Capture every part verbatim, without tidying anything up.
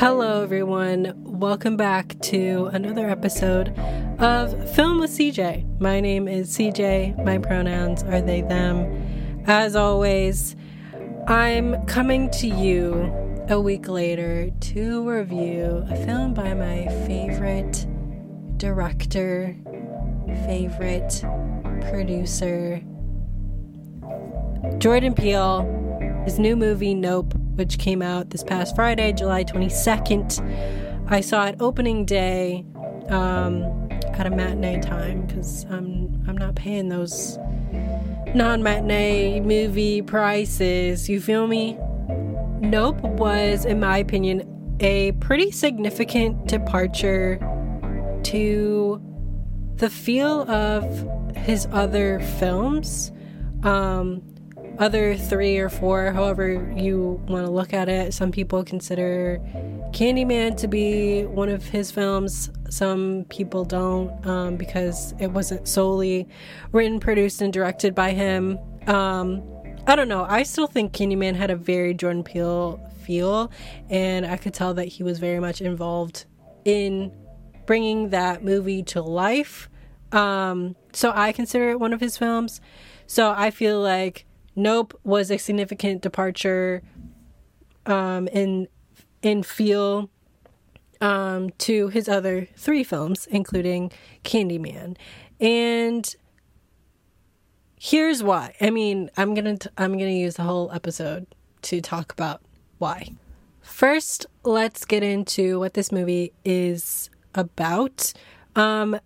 Hello, everyone. Welcome back to another episode of Film with C J. My name is C J. My pronouns are they, them. As always, I'm coming to you a week later to review a film by my favorite director, favorite producer, Jordan Peele. His new movie, Nope, which came out this past Friday, July twenty-second. I saw it opening day um, at a matinee time because I'm I'm not paying those non-matinee movie prices. You feel me? Nope was, in my opinion, a pretty significant departure to the feel of his other films. Um, other three or four, however you want to look at it. Some people consider Candyman to be one of his films. Some people don't, um, because it wasn't solely written, produced, and directed by him. Um, I don't know. I still think Candyman had a very Jordan Peele feel, and I could tell that he was very much involved in bringing that movie to life. Um, so I consider it one of his films. So I feel like Nope was a significant departure um, in in feel um, to his other three films, including Candyman. And here's why. I mean, I'm gonna t- I'm gonna use the whole episode to talk about why. First, let's get into what this movie is about. Um,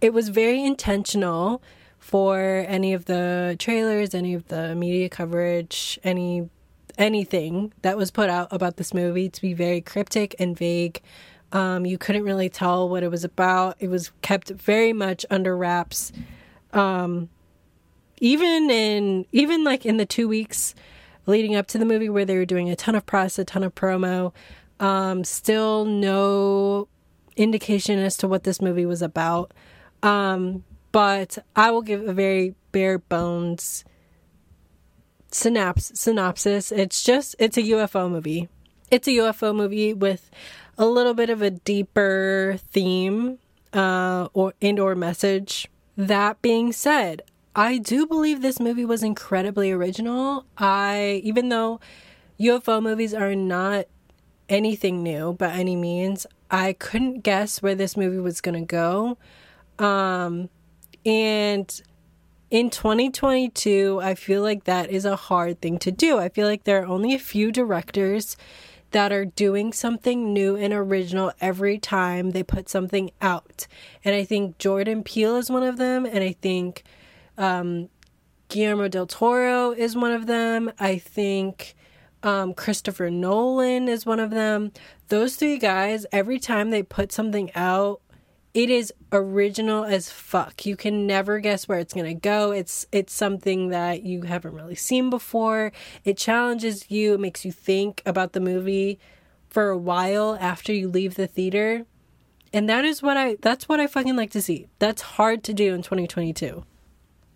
it was very intentional. For any of the trailers, any of the media coverage, any anything that was put out about this movie to be very cryptic and vague. Um, you couldn't really tell what it was about. It was kept very much under wraps. Um, even in even like in the two weeks leading up to the movie, where they were doing a ton of press, a ton of promo, um, still no indication as to what this movie was about. Um, But I will give a very bare bones synaps- synopsis. It's just, it's a U F O movie. It's a U F O movie with a little bit of a deeper theme uh, or and or message. That being said, I do believe this movie was incredibly original. I, even though U F O movies are not anything new by any means, I couldn't guess where this movie was going to go. Um... And in twenty twenty-two, I feel like that is a hard thing to do. I feel like there are only a few directors that are doing something new and original every time they put something out. And I think Jordan Peele is one of them. And I think um, Guillermo del Toro is one of them. I think um, Christopher Nolan is one of them. Those three guys, every time they put something out, it is original as fuck. You can never guess where it's going to go. It's it's something that you haven't really seen before. It challenges you. It makes you think about the movie for a while after you leave the theater. And that is what I that's what I fucking like to see. That's hard to do in twenty twenty-two.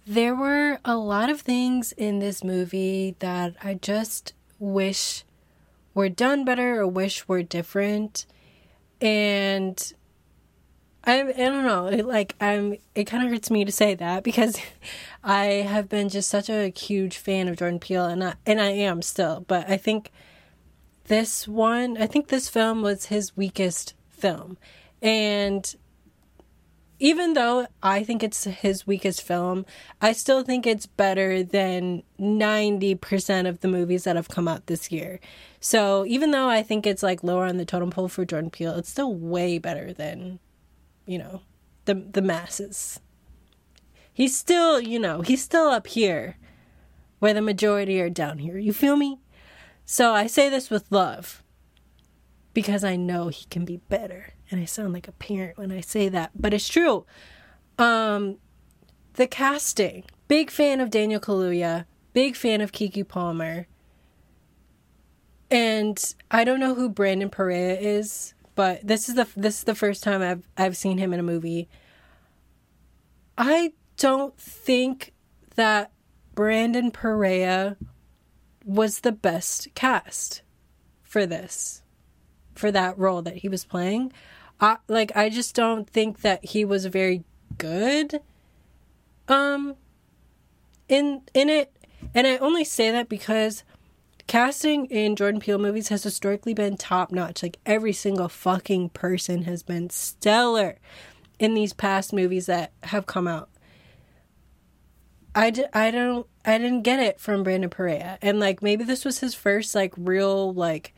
There were a lot of things in this movie that I just wish were done better or wish were different. And I, I don't know, it, like, I'm, it kind of hurts me to say that because I have been just such a huge fan of Jordan Peele, and I, and I am still, but I think this one, I think this film was his weakest film. And even though I think it's his weakest film, I still think it's better than ninety percent of the movies that have come out this year. So even though I think it's like lower on the totem pole for Jordan Peele, it's still way better than, you know, the the masses. He's still, you know, he's still up here where the majority are down here. You feel me? So I say this with love because I know he can be better. And I sound like a parent when I say that, but it's true. Um, the casting. Big fan of Daniel Kaluuya. Big fan of Kiki Palmer. And I don't know who Brandon Perea is. But this is the this is the first time I've I've seen him in a movie. I don't think that Brandon Perea was the best cast for this. for that role that he was playing. I, like, I just don't think that he was very good um, in in it. And I only say that because casting in Jordan Peele movies has historically been top-notch. Like, every single fucking person has been stellar in these past movies that have come out. I, d- I don't... I didn't get it from Brandon Perea. And, like, maybe this was his first, like, real, like,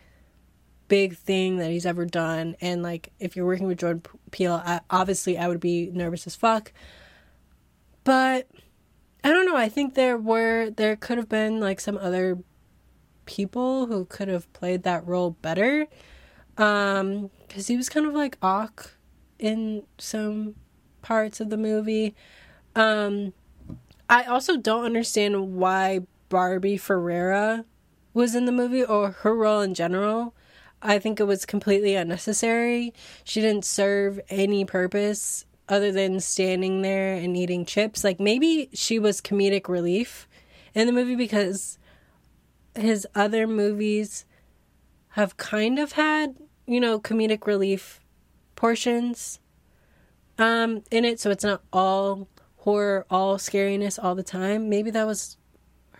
big thing that he's ever done. And, like, if you're working with Jordan Peele, I, obviously I would be nervous as fuck. But I don't know. I think there were... There could have been, like, some other people who could have played that role better. Um, because he was kind of, like, awk in some parts of the movie. Um... I also don't understand why Barbie Ferreira was in the movie, or her role in general. I think it was completely unnecessary. She didn't serve any purpose other than standing there and eating chips. Like, maybe she was comedic relief in the movie because his other movies have kind of had, you know, comedic relief portions um, in it. So it's not all horror, all scariness all the time. Maybe that was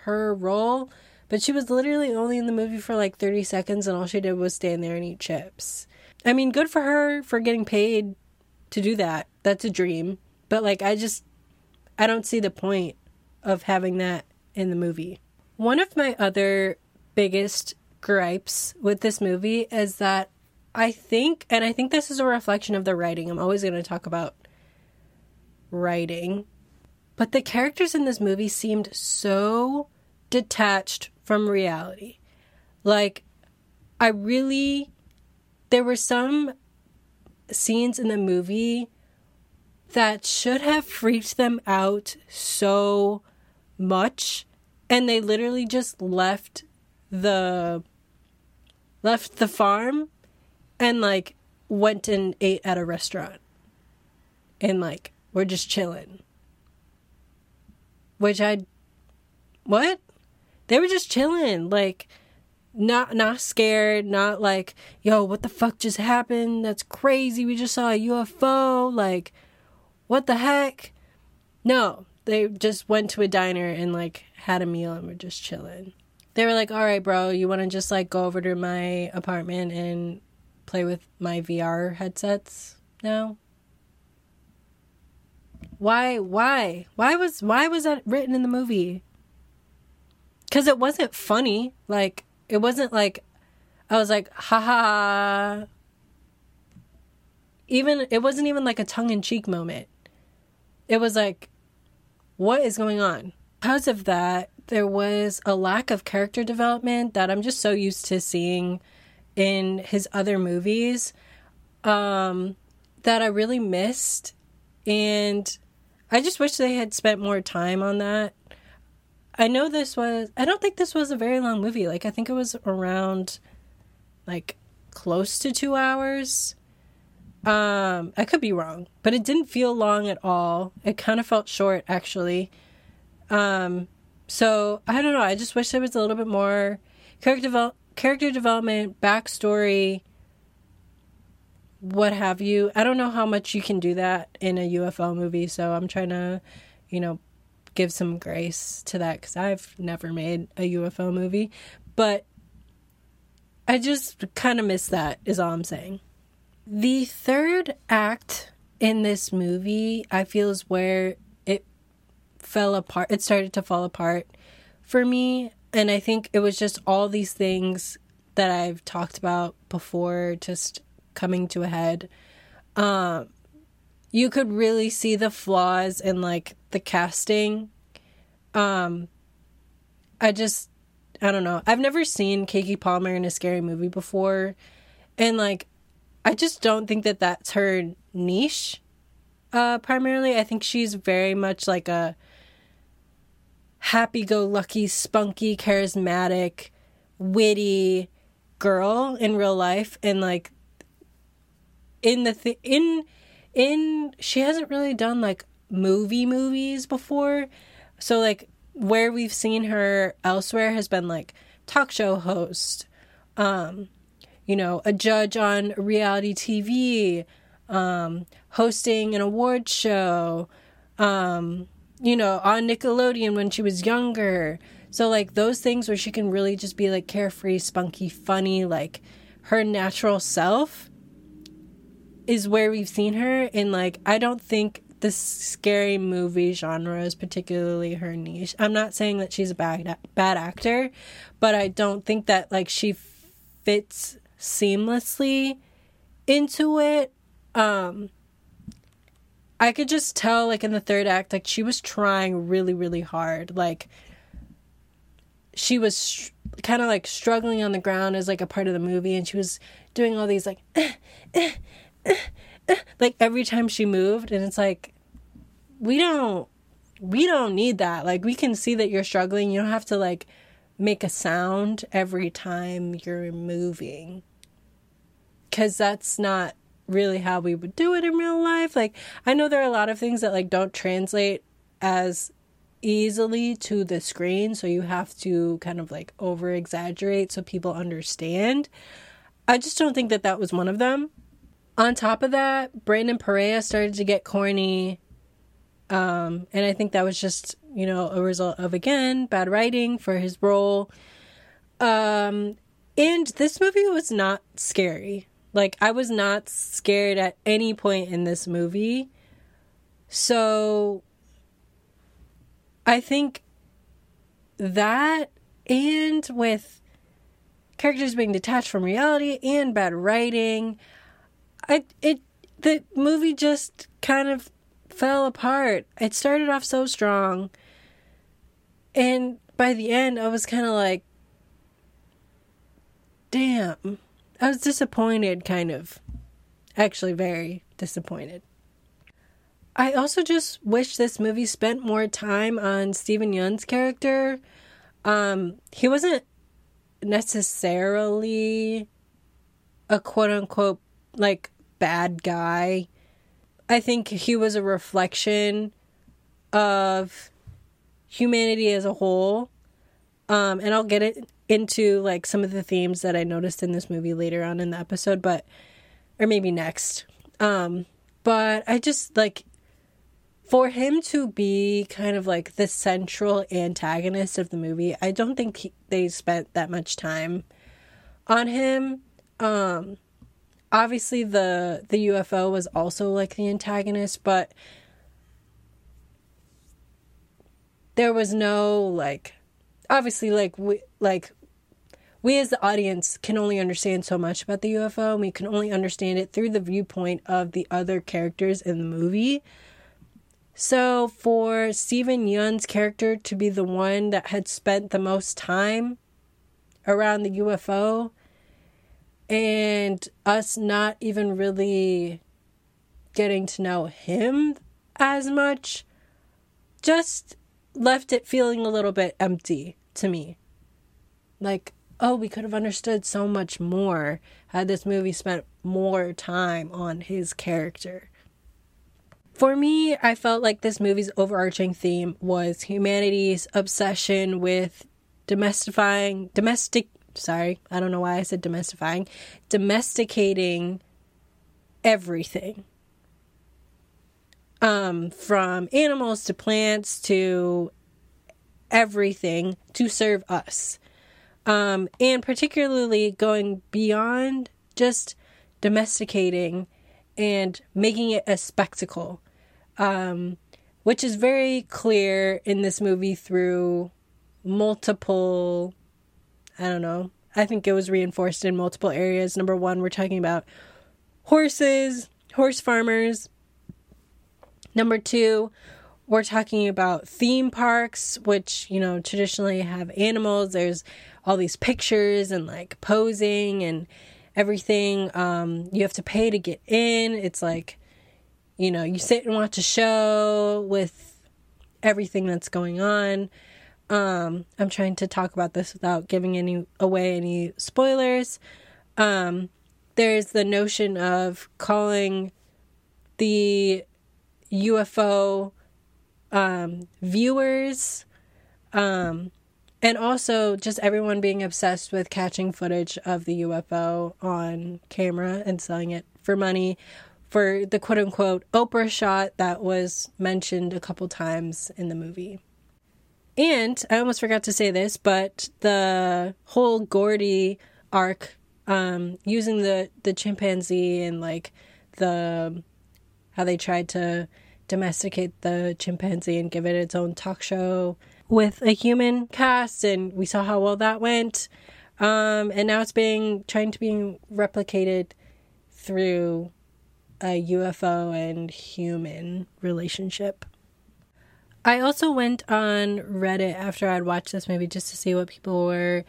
her role, but she was literally only in the movie for like thirty seconds, and all she did was stand there and eat chips. I mean, good for her for getting paid to do that. That's a dream. But like, I just, I don't see the point of having that in the movie. One of my other biggest gripes with this movie is that I think, and I think this is a reflection of the writing. I'm always going to talk about writing. But the characters in this movie seemed so detached from reality. Like, I really... There were some scenes in the movie that should have freaked them out so much. And they literally just left the... Left the farm and, like, went and ate at a restaurant. And, like, we're just chilling. Which I... What? They were just chilling. Like, not not scared. Not like, yo, what the fuck just happened? That's crazy. We just saw a U F O. Like, what the heck? No. They just went to a diner and, like, had a meal and were just chilling. They were like, all right, bro, you want to just, like, go over to my apartment and play with my V R headsets now? Why, why, why was, why was that written in the movie? Because it wasn't funny. Like, it wasn't like, I was like, ha ha. Even, it wasn't even like a tongue-in-cheek moment. It was like, what is going on? Because of that, there was a lack of character development that I'm just so used to seeing in his other movies, um, that I really missed. And I just wish they had spent more time on that. I know this was... I don't think this was a very long movie. Like, I think it was around, like, close to two hours. Um, I could be wrong. But it didn't feel long at all. It kind of felt short, actually. Um, so, I don't know. I just wish there was a little bit more character, devel- character development, backstory, what have you. I don't know how much you can do that in a U F O movie, so I'm trying to, you know, give some grace to that, because I've never made a U F O movie, but I just kind of miss that, is all I'm saying. The third act in this movie, I feel, is where it fell apart. It started to fall apart for me, and I think it was just all these things that I've talked about before just coming to a head. Um, you could really see the flaws in, like, the casting. Um, I just, I don't know. I've never seen Kiki Palmer in a scary movie before. And, like, I just don't think that that's her niche, uh, primarily. I think she's very much, like, a happy-go-lucky, spunky, charismatic, witty girl in real life. And, like, In the th- in in she hasn't really done like movie movies before, so like where we've seen her elsewhere has been like talk show host, um, you know, a judge on reality T V, um, hosting an award show, um, you know, on Nickelodeon when she was younger. So, like, those things where she can really just be, like, carefree, spunky, funny, like, her natural self is where we've seen her. And, like, I don't think the scary movie genre is particularly her niche. I'm not saying that she's a bad, bad actor, but I don't think that, like, she fits seamlessly into it. Um, I could just tell, like, in the third act, like, she was trying really, really hard, like... she was sh- kind of, like, struggling on the ground as, like, a part of the movie. And she was doing all these, like, eh, eh, eh, eh, like, every time she moved. And it's like, we don't, we don't need that. Like, we can see that you're struggling. You don't have to, like, make a sound every time you're moving. Because that's not really how we would do it in real life. Like, I know there are a lot of things that, like, don't translate as easily to the screen, so you have to kind of like over exaggerate so people understand. I just don't think that that was one of them. On top of that, Brandon Perea started to get corny, um and I think that was just, you know, a result of, again, bad writing for his role. Um and this movie was not scary. Like, I was not scared at any point in this movie. So I think that, and with characters being detached from reality and bad writing, I it the movie just kind of fell apart. It started off so strong, and by the end, I was kind of like, damn. I was disappointed, kind of. Actually, very disappointed. I also just wish this movie spent more time on Steven Yeun's character. Um, he wasn't necessarily a quote-unquote, like, bad guy. I think he was a reflection of humanity as a whole. Um, and I'll get it into, like, some of the themes that I noticed in this movie later on in the episode, but... or maybe next. Um, but I just, like... for him to be kind of like the central antagonist of the movie, I don't think he, they spent that much time on him. Um, obviously, the the U F O was also like the antagonist, but there was no, like, obviously, like we like we as the audience can only understand so much about the U F O, and we can only understand it through the viewpoint of the other characters in the movie. So for Steven Yeun's character to be the one that had spent the most time around the U F O, and us not even really getting to know him as much, just left it feeling a little bit empty to me. Like, oh, we could have understood so much more had this movie spent more time on his character. For me, I felt like this movie's overarching theme was humanity's obsession with domestifying, domestic, sorry, I don't know why I said domestifying, domesticating everything. Um, from animals to plants to everything to serve us. Um, and particularly going beyond just domesticating and making it a spectacle, um, which is very clear in this movie through multiple, I don't know, I think it was reinforced in multiple areas. Number one, we're talking about horses, horse farmers. Number two, we're talking about theme parks, which, you know, traditionally have animals. There's all these pictures and, like, posing and everything. Um you have to pay to get in. It's like, you know, you sit and watch a show with everything that's going on. um I'm trying to talk about this without giving any away any spoilers. Um there's the notion of calling the U F O um viewers, um And also just everyone being obsessed with catching footage of the U F O on camera and selling it for money for the quote-unquote Oprah shot that was mentioned a couple times in the movie. And I almost forgot to say this, but the whole Gordy arc, um, using the, the chimpanzee and like the how they tried to domesticate the chimpanzee and give it its own talk show with a human cast, and we saw how well that went. Um, and now it's being trying to be replicated through a U F O and human relationship. I also went on Reddit after I'd watched this movie just to see what people were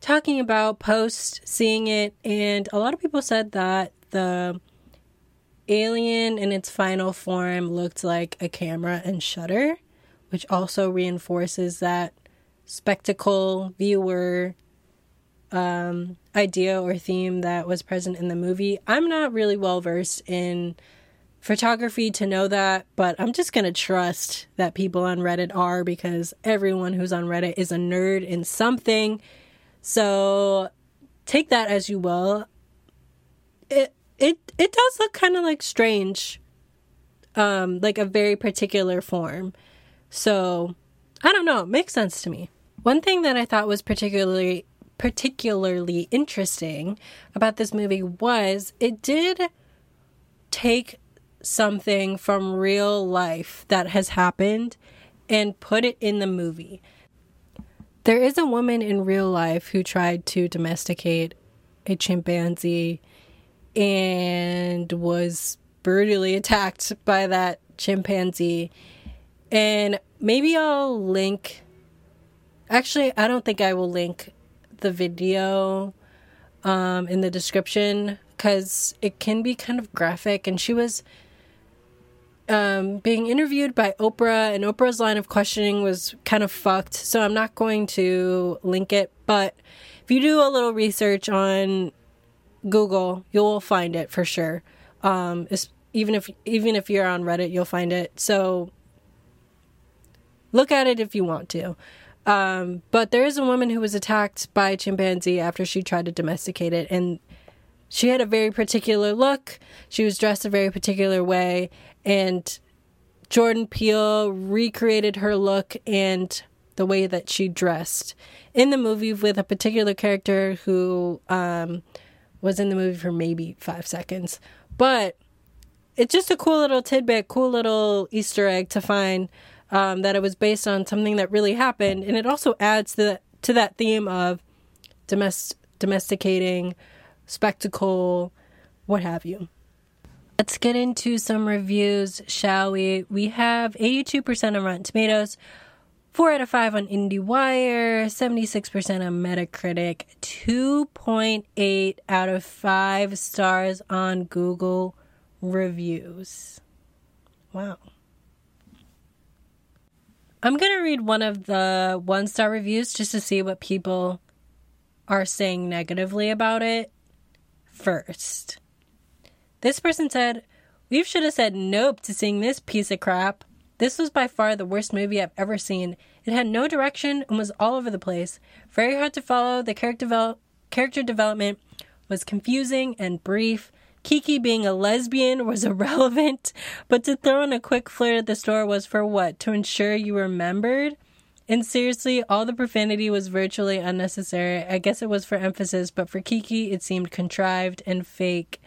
talking about post seeing it, and a lot of people said that the alien in its final form looked like a camera and shutter, which also reinforces that spectacle viewer um, idea or theme that was present in the movie. I'm not really well versed in photography to know that, but I'm just going to trust that people on Reddit are, because everyone who's on Reddit is a nerd in something. So take that as you will. It it it does look kind of like strange, um, like a very particular form. So I don't know, it makes sense to me. One thing that I thought was particularly particularly interesting about this movie was it did take something from real life that has happened and put it in the movie. There is a woman in real life who tried to domesticate a chimpanzee and was brutally attacked by that chimpanzee. And maybe I'll link... Actually, I don't think I will link the video um, in the description, because it can be kind of graphic. And she was um, being interviewed by Oprah, and Oprah's line of questioning was kind of fucked. So I'm not going to link it. But if you do a little research on Google, you'll find it for sure. Um, even if even if you're on Reddit, you'll find it. So... look at it if you want to. Um, but there is a woman who was attacked by a chimpanzee after she tried to domesticate it. And she had a very particular look. She was dressed a very particular way. And Jordan Peele recreated her look and the way that she dressed in the movie with a particular character who um, was in the movie for maybe five seconds. But it's just a cool little tidbit, cool little Easter egg to find. Um, that it was based on something that really happened. And it also adds to, the, to that theme of domest- domesticating, spectacle, what have you. Let's get into some reviews, shall we? We have eighty-two percent on Rotten Tomatoes, four out of five on IndieWire, seventy-six percent on Metacritic, two point eight out of five stars on Google Reviews. Wow. I'm going to read one of the one-star reviews just to see what people are saying negatively about it first. This person said, "We should have said nope to seeing this piece of crap. This was by far the worst movie I've ever seen. It had no direction and was all over the place. Very hard to follow. The character, devel- character development was confusing and brief. Kiki being a lesbian was irrelevant, but to throw in a quick flirt at the store was for what? To ensure you remembered? And seriously, all the profanity was virtually unnecessary. I guess it was for emphasis, but for Kiki, it seemed contrived and fake.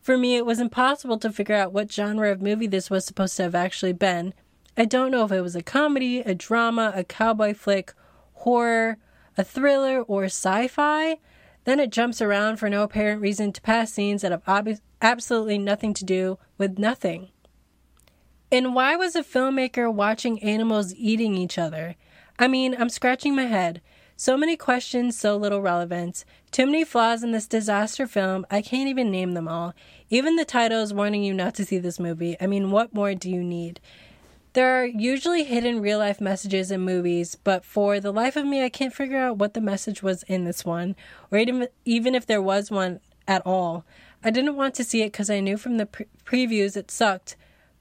For me, it was impossible to figure out what genre of movie this was supposed to have actually been. I don't know if it was a comedy, a drama, a cowboy flick, horror, a thriller, or sci-fi. Then it jumps around for no apparent reason to past scenes that have ob- absolutely nothing to do with nothing. And why was a filmmaker watching animals eating each other? I mean, I'm scratching my head. So many questions, so little relevance. Too many flaws in this disaster film. I can't even name them all. Even the title is warning you not to see this movie. I mean, what more do you need? There are usually hidden real-life messages in movies, but for the life of me, I can't figure out what the message was in this one, or even, even if there was one at all. I didn't want to see it because I knew from the pre- previews it sucked,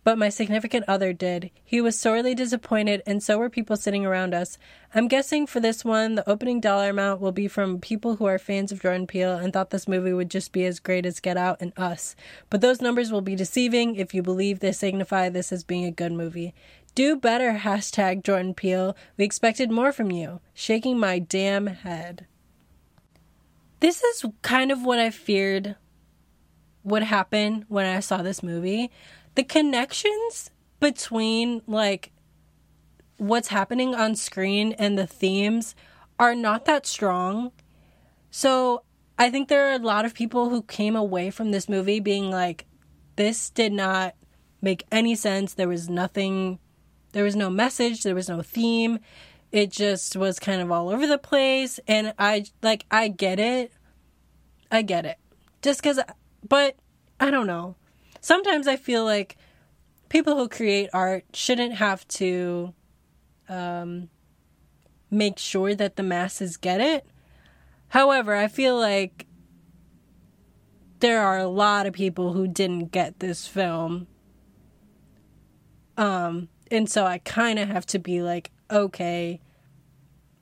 but my significant other did. He was sorely disappointed, and so were people sitting around us. I'm guessing for this one, the opening dollar amount will be from people who are fans of Jordan Peele and thought this movie would just be as great as Get Out and Us. But those numbers will be deceiving if you believe they signify this as being a good movie. Do better, hashtag Jordan Peele. We expected more from you. Shaking my damn head. This is kind of what I feared would happen when I saw this movie. The connections between, like, what's happening on screen and the themes are not that strong. So I think there are a lot of people who came away from this movie being like, this did not make any sense. There was nothing, there was no message, there was no theme. It just was kind of all over the place. And I, like, I get it. I get it. Just because, but I don't know. Sometimes I feel like people who create art shouldn't have to um, make sure that the masses get it. However, I feel like there are a lot of people who didn't get this film. Um, and so I kind of have to be like, okay,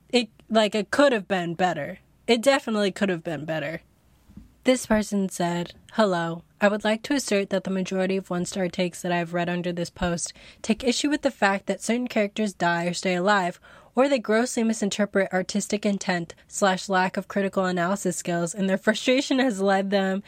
it like it could have been better. It definitely could have been better. This person said, hello. I would like to assert that the majority of one-star takes that I have read under this post take issue with the fact that certain characters die or stay alive, or they grossly misinterpret artistic intent slash lack of critical analysis skills, and their frustration has led them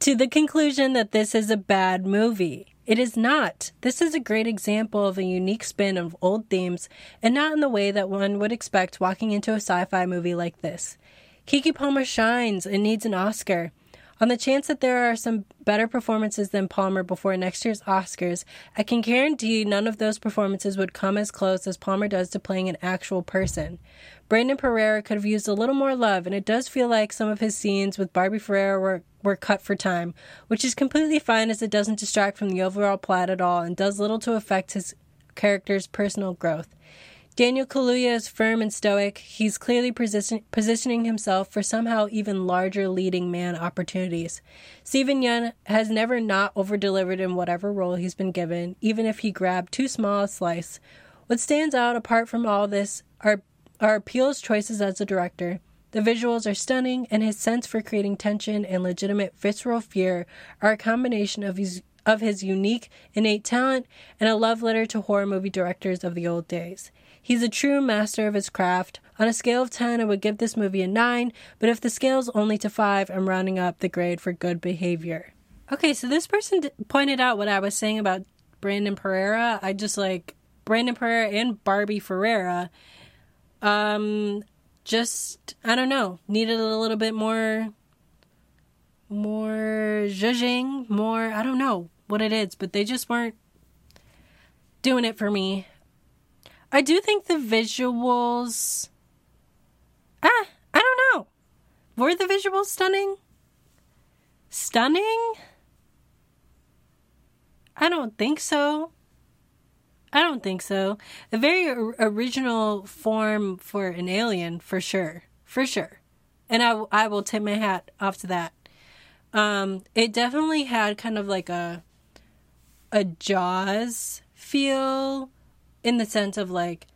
to the conclusion that this is a bad movie. It is not. This is a great example of a unique spin of old themes, and not in the way that one would expect walking into a sci-fi movie like this. Kiki Palmer shines and needs an Oscar. On the chance that there are some better performances than Palmer before next year's Oscars, I can guarantee none of those performances would come as close as Palmer does to playing an actual person. Brandon Perea could have used a little more love, and it does feel like some of his scenes with Barbie Ferreira were, were cut for time, which is completely fine as it doesn't distract from the overall plot at all and does little to affect his character's personal growth. Daniel Kaluuya is firm and stoic. He's clearly position- positioning himself for somehow even larger leading man opportunities. Steven Yeun has never not over-delivered in whatever role he's been given, even if he grabbed too small a slice. What stands out apart from all this are, are Peele's choices as a director. The visuals are stunning, and his sense for creating tension and legitimate visceral fear are a combination of his of his unique innate talent and a love letter to horror movie directors of the old days. He's a true master of his craft. On a scale of ten, I would give this movie a nine, but if the scale's only to five, I'm rounding up the grade for good behavior. Okay, so this person d- pointed out what I was saying about Brandon Perea. I just, like, Brandon Perea and Barbie Ferreira, um, just, I don't know, needed a little bit more, more zhuzhing, more, I don't know what it is, but they just weren't doing it for me. I do think the visuals, ah, I don't know. Were the visuals stunning? Stunning? I don't think so. I don't think so. A very original form for an alien, for sure. For sure. And I, I will tip my hat off to that. Um, it definitely had kind of like a, a Jaws feel. In the sense of, like,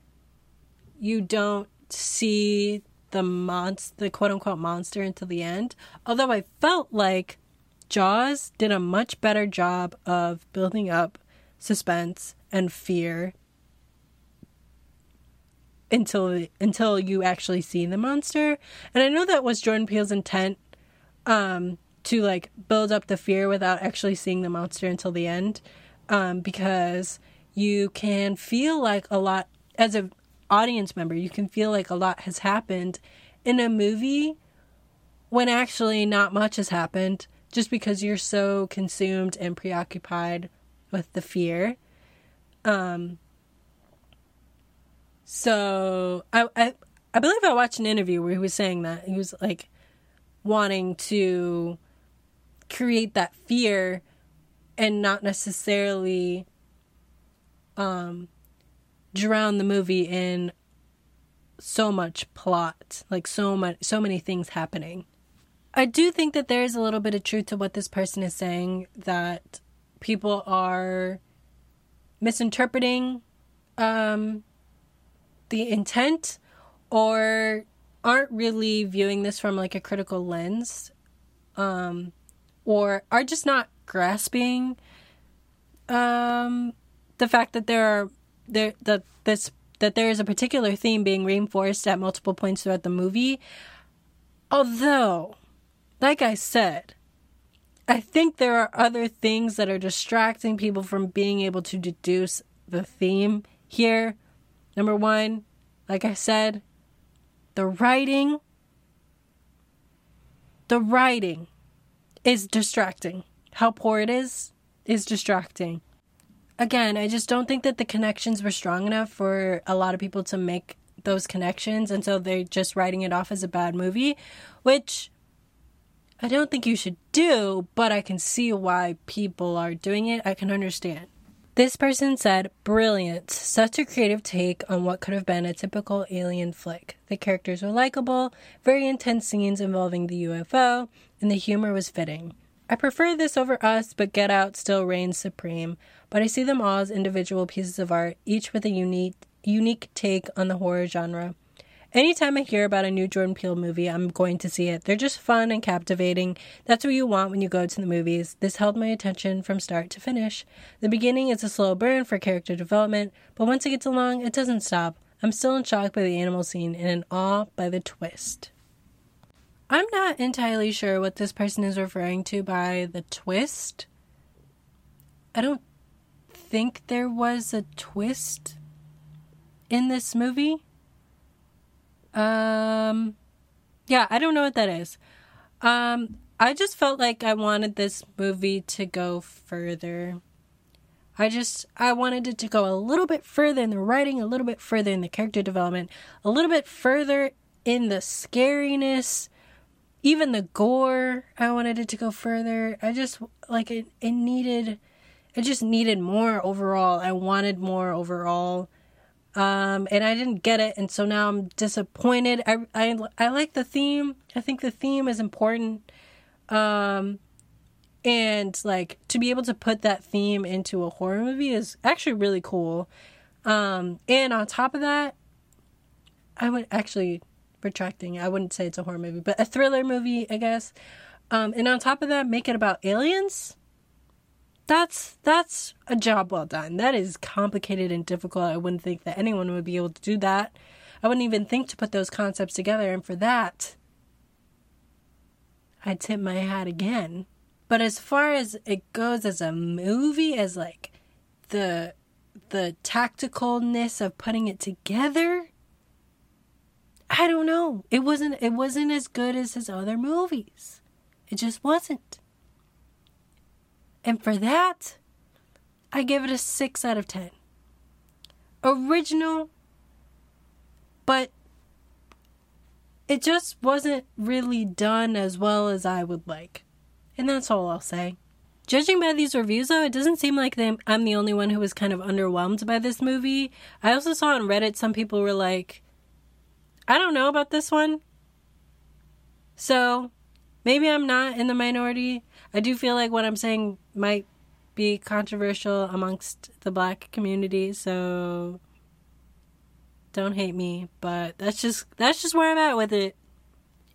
you don't see the monster, the quote-unquote monster until the end. Although I felt like Jaws did a much better job of building up suspense and fear until until you actually see the monster. And I know that was Jordan Peele's intent, um, to, like, build up the fear without actually seeing the monster until the end. Um, because... You can feel like a lot, as an audience member, you can feel like a lot has happened in a movie when actually not much has happened, just because you're so consumed and preoccupied with the fear. Um, so I, I, I believe I watched an interview where he was saying that. He was, like, wanting to create that fear and not necessarily... Um, drown the movie in so much plot, like so much, so many things happening. I do think that there is a little bit of truth to what this person is saying, that people are misinterpreting um, the intent, or aren't really viewing this from like a critical lens, um, or are just not grasping um, the fact that there are there that this that there is a particular theme being reinforced at multiple points throughout the movie. Although, like I said, I think there are other things that are distracting people from being able to deduce the theme here. Number one, like I said, the writing. The writing is distracting. How poor it is, is distracting. Again, I just don't think that the connections were strong enough for a lot of people to make those connections. And so they're just writing it off as a bad movie, which I don't think you should do, but I can see why people are doing it. I can understand. This person said, brilliant. Such a creative take on what could have been a typical alien flick. The characters were likable, very intense scenes involving the U F O, and the humor was fitting. I prefer this over Us, but Get Out still reigns supreme. But I see them all as individual pieces of art, each with a unique unique take on the horror genre. Anytime I hear about a new Jordan Peele movie, I'm going to see it. They're just fun and captivating. That's what you want when you go to the movies. This held my attention from start to finish. The beginning is a slow burn for character development, but once it gets along, it doesn't stop. I'm still in shock by the animal scene and in awe by the twist. I'm not entirely sure what this person is referring to by the twist. I don't think there was a twist in this movie. Um, yeah, I don't know what that is. Um, I just felt like I wanted this movie to go further. I just, I wanted it to go a little bit further in the writing, a little bit further in the character development, a little bit further in the scariness, even the gore. I wanted it to go further. I just, like, it, it needed, I just needed more overall. I wanted more overall. Um, and I didn't get it, and so now I'm disappointed. I, I, I like the theme. I think the theme is important. Um, and, like, to be able to put that theme into a horror movie is actually really cool. Um, and on top of that, I would actually, retracting, I wouldn't say it's a horror movie, but a thriller movie, I guess. Um, and on top of that, make it about aliens. That's that's a job well done. That is complicated and difficult. I wouldn't think that anyone would be able to do that. I wouldn't even think to put those concepts together. And for that, I tip my hat again. But as far as it goes as a movie, as like the the tacticalness of putting it together, I don't know. It wasn't it wasn't as good as his other movies. It just wasn't. And for that, I give it a six out of ten. Original, but it just wasn't really done as well as I would like. And that's all I'll say. Judging by these reviews, though, it doesn't seem like they, I'm the only one who was kind of underwhelmed by this movie. I also saw on Reddit some people were like, I don't know about this one. So maybe I'm not in the minority. I do feel like what I'm saying might be controversial amongst the Black community, so don't hate me, but that's just that's just where I'm at with it.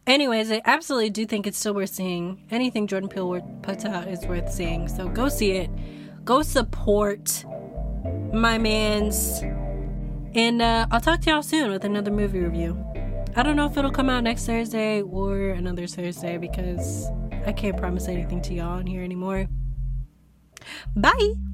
Anyways, I absolutely do think it's still worth seeing. Anything Jordan Peele puts out is worth seeing, so go see it. Go support my mans. And uh, I'll talk to y'all soon with another movie review. I don't know if it'll come out next Thursday or another Thursday because I can't promise anything to y'all on here anymore. Bye!